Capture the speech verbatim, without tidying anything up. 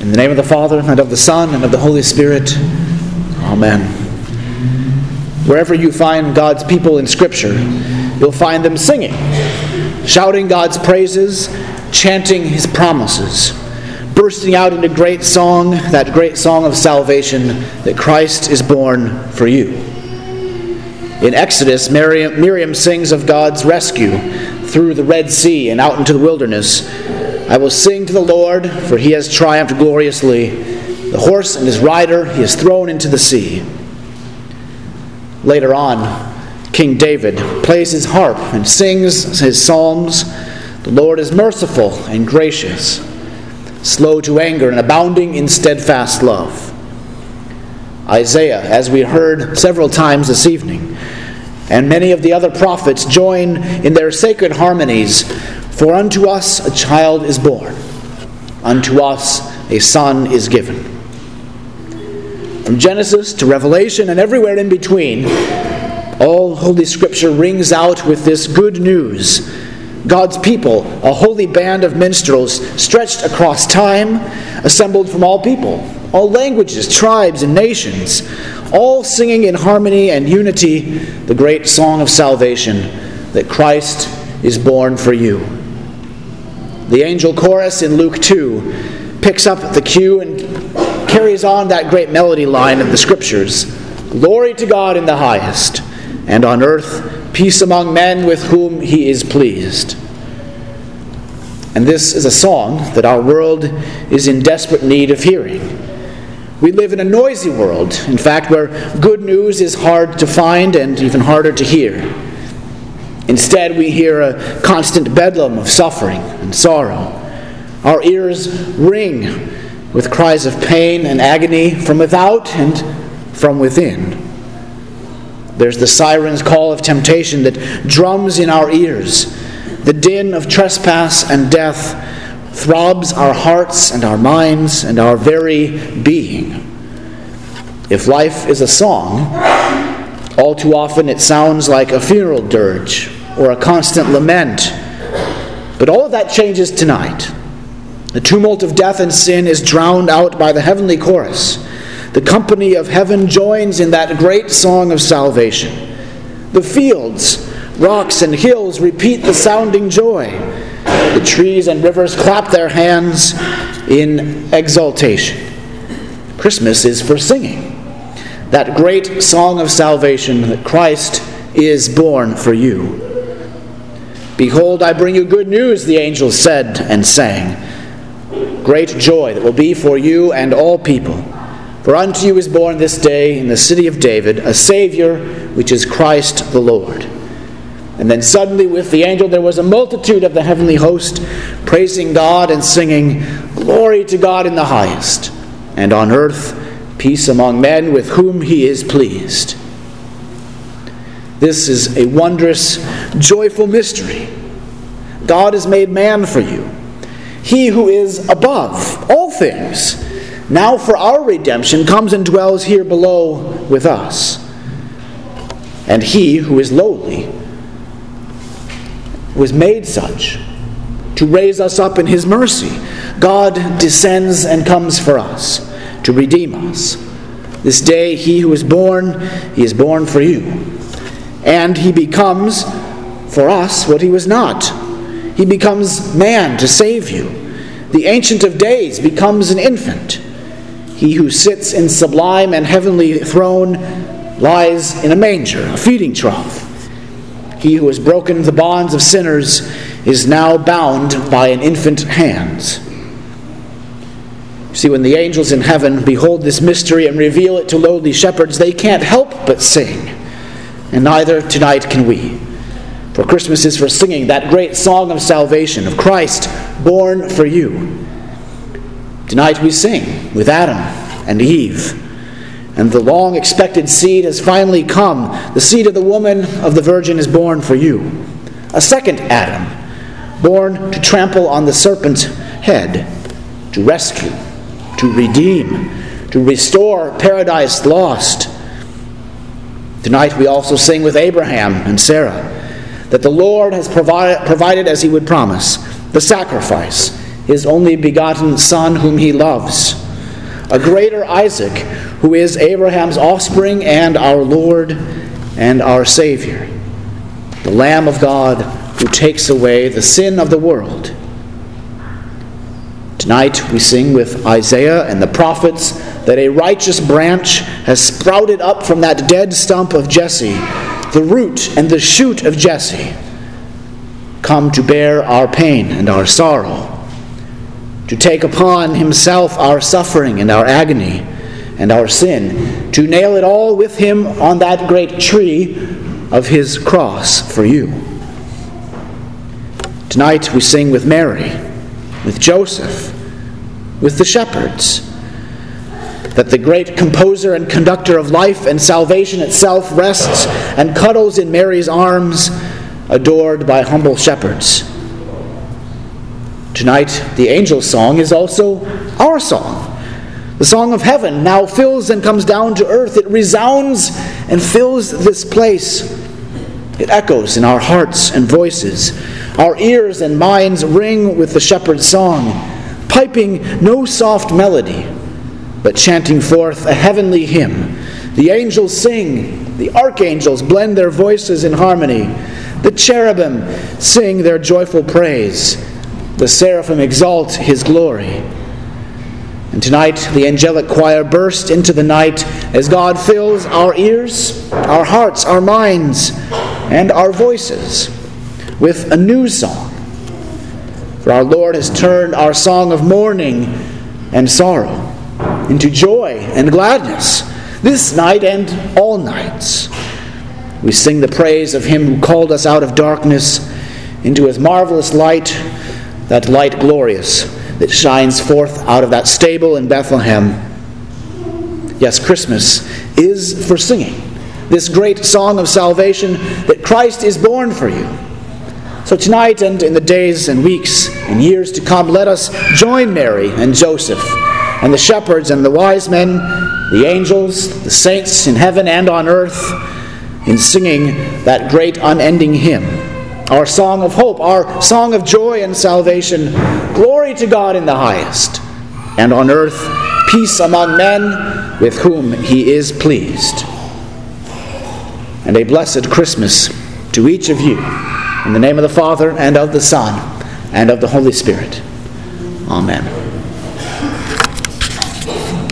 In the name of the Father, and of the Son, and of the Holy Spirit. Amen. Wherever you find God's people in Scripture, you'll find them singing, shouting God's praises, chanting His promises, bursting out into great song, that great song of salvation, that Christ is born for you. In Exodus, Miriam, Miriam sings of God's rescue through the Red Sea and out into the wilderness. I will sing to the Lord, for He has triumphed gloriously. The horse and his rider He has thrown into the sea. Later on, King David plays his harp and sings his psalms. The Lord is merciful and gracious, slow to anger and abounding in steadfast love. Isaiah, as we heard several times this evening, and many of the other prophets join in their sacred harmonies. For unto us a child is born, unto us a son is given. From Genesis to Revelation and everywhere in between, all Holy Scripture rings out with this good news. God's people, a holy band of minstrels, stretched across time, assembled from all people, all languages, tribes, and nations, all singing in harmony and unity the great song of salvation, that Christ is born for you. The angel chorus in Luke two picks up the cue and carries on that great melody line of the Scriptures. Glory to God in the highest, and on earth peace among men with whom He is pleased. And this is a song that our world is in desperate need of hearing. We live in a noisy world, in fact, where good news is hard to find and even harder to hear. Instead, we hear a constant bedlam of suffering and sorrow. Our ears ring with cries of pain and agony from without and from within. There's the siren's call of temptation that drums in our ears. The din of trespass and death throbs our hearts and our minds and our very being. If life is a song, all too often it sounds like a funeral dirge or a constant lament. But all of that changes tonight. The tumult of death and sin is drowned out by the heavenly chorus. The company of heaven joins in that great song of salvation. The fields, rocks, and hills repeat the sounding joy. The trees and rivers clap their hands in exultation. Christmas is for singing that great song of salvation, that Christ is born for you. Behold, I bring you good news, the angel said and sang. Great joy that will be for you and all people. For unto you is born this day in the city of David a Savior, which is Christ the Lord. And then suddenly with the angel there was a multitude of the heavenly host, praising God and singing, Glory to God in the highest, and on earth peace among men with whom He is pleased. This is a wondrous, joyful mystery. God has made man for you. He who is above all things, now for our redemption, comes and dwells here below with us. And He who is lowly was made such to raise us up in His mercy. God descends and comes for us, to redeem us. This day He who is born, He is born for you. And He becomes for us what He was not. He becomes man to save you. The Ancient of Days becomes an infant. He who sits in sublime and heavenly throne lies in a manger, a feeding trough. He who has broken the bonds of sinners is now bound by an infant hands. See, when the angels in heaven behold this mystery and reveal it to lowly shepherds, they can't help but sing. And neither tonight can we. For Christmas is for singing that great song of salvation, of Christ born for you. Tonight we sing with Adam and Eve. And the long-expected seed has finally come. The seed of the woman of the Virgin is born for you. A second Adam, born to trample on the serpent's head, to rescue, to redeem, to restore paradise lost. Tonight we also sing with Abraham and Sarah that the Lord has provided, provided as He would promise, the sacrifice, his only begotten son whom he loves, a greater Isaac, who is Abraham's offspring and our Lord and our Savior, the Lamb of God who takes away the sin of the world. Tonight we sing with Isaiah and the prophets that a righteous branch has sprouted up from that dead stump of Jesse, the root and the shoot of Jesse, come to bear our pain and our sorrow, to take upon himself our suffering and our agony and our sin, to nail it all with him on that great tree of his cross for you. Tonight we sing with Mary, with Joseph, with the shepherds, that the great composer and conductor of life and salvation itself rests and cuddles in Mary's arms, adored by humble shepherds. Tonight, the angel's song is also our song. The song of heaven now fills and comes down to earth. It resounds and fills this place. It echoes in our hearts and voices. Our ears and minds ring with the shepherd's song, piping no soft melody, but chanting forth a heavenly hymn. The angels sing, the archangels blend their voices in harmony, the cherubim sing their joyful praise, the seraphim exalt his glory. And tonight the angelic choir bursts into the night as God fills our ears, our hearts, our minds, and our voices with a new song. For our Lord has turned our song of mourning and sorrow into joy and gladness, this night and all nights. We sing the praise of him who called us out of darkness into his marvelous light, that light glorious that shines forth out of that stable in Bethlehem. Yes, Christmas is for singing this great song of salvation, that Christ is born for you. So tonight and in the days and weeks and years to come, let us join Mary and Joseph and the shepherds and the wise men, the angels, the saints in heaven and on earth, in singing that great unending hymn, our song of hope, our song of joy and salvation. Glory to God in the highest, and on earth peace among men with whom he is pleased. And a blessed Christmas to each of you, in the name of the Father, and of the Son, and of the Holy Spirit. Amen.